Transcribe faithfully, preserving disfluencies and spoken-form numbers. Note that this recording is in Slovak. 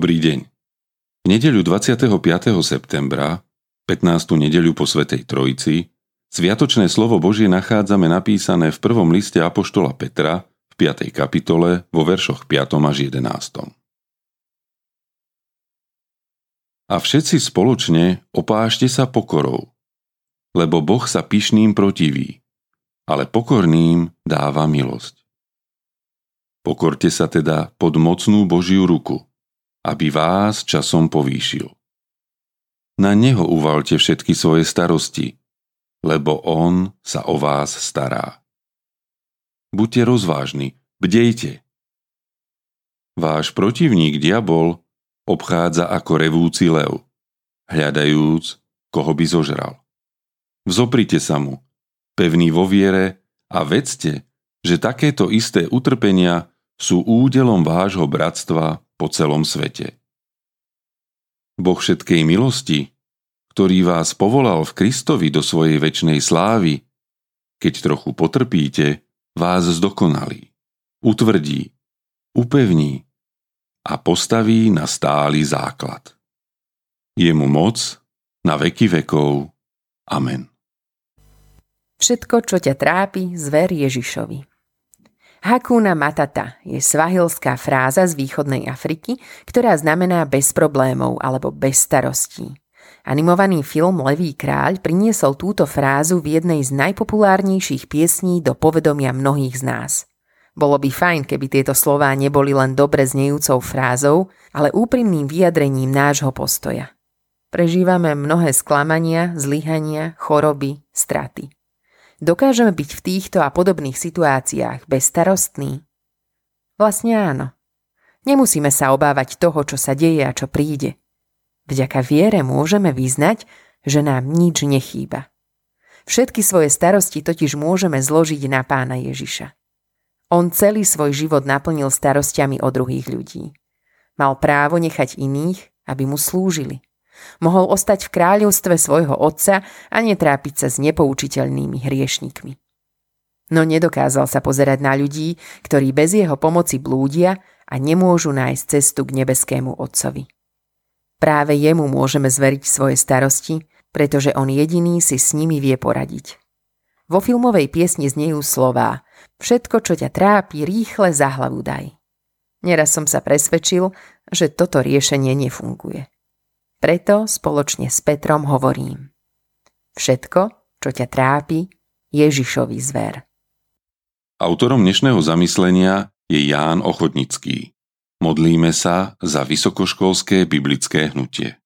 Dobrý deň. V nedeľu dvadsiateho piateho septembra, pätnástu nedeľu po Svätej Trojici, sviatočné slovo Božie nachádzame napísané v prvom liste apoštola Petra v piatej kapitole vo veršoch piatom až jedenástom. A všetci spoločne opášte sa pokorou, lebo Boh sa pyšným protiví, ale pokorným dáva milosť. Pokorte sa teda pod mocnú Božiu ruku, aby vás časom povýšil. Na neho uvalte všetky svoje starosti, lebo on sa o vás stará. Buďte rozvážni, bdejte. Váš protivník diabol obchádza ako revúci lev, hľadajúc, koho by zožral. Vzoprite sa mu, pevný vo viere, a vedzte, že takéto isté utrpenia sú údelom vášho bratstva po celom svete. Boh všetkej milosti, ktorý vás povolal v Kristovi do svojej večnej slávy, keď trochu potrpíte, vás zdokonalí, utvrdí, upevní a postaví na stály základ. Jemu moc na veky vekov. Amen. Všetko, čo ťa trápi, zver Ježišovi. Hakuna Matata je svahilská fráza z východnej Afriky, ktorá znamená bez problémov alebo bez starostí. Animovaný film Lev kráľ priniesol túto frázu v jednej z najpopulárnejších piesní do povedomia mnohých z nás. Bolo by fajn, keby tieto slová neboli len dobre znejúcou frázou, ale úprimným vyjadrením nášho postoja. Prežívame mnohé sklamania, zlyhania, choroby, straty. Dokážeme byť v týchto a podobných situáciách bezstarostní? Vlastne áno. Nemusíme sa obávať toho, čo sa deje a čo príde. Vďaka viere môžeme vyznať, že nám nič nechýba. Všetky svoje starosti totiž môžeme zložiť na Pána Ježiša. On celý svoj život naplnil starosťami o druhých ľudí. Mal právo nechať iných, aby mu slúžili. Mohol ostať v kráľovstve svojho otca a netrápiť sa s nepoučiteľnými hriešnikmi. No nedokázal sa pozerať na ľudí, ktorí bez jeho pomoci blúdia a nemôžu nájsť cestu k nebeskému otcovi. Práve jemu môžeme zveriť svoje starosti, pretože on jediný si s nimi vie poradiť. Vo filmovej piesni znejú slová: všetko, čo ťa trápi, rýchle za hlavu daj. Neraz som sa presvedčil, že toto riešenie nefunguje. Preto spoločne s Petrom hovorím: všetko, čo ťa trápi, Ježišovi zver. Autorom dnešného zamyslenia je Ján Ochodnický. Modlíme sa za vysokoškolské biblické hnutie.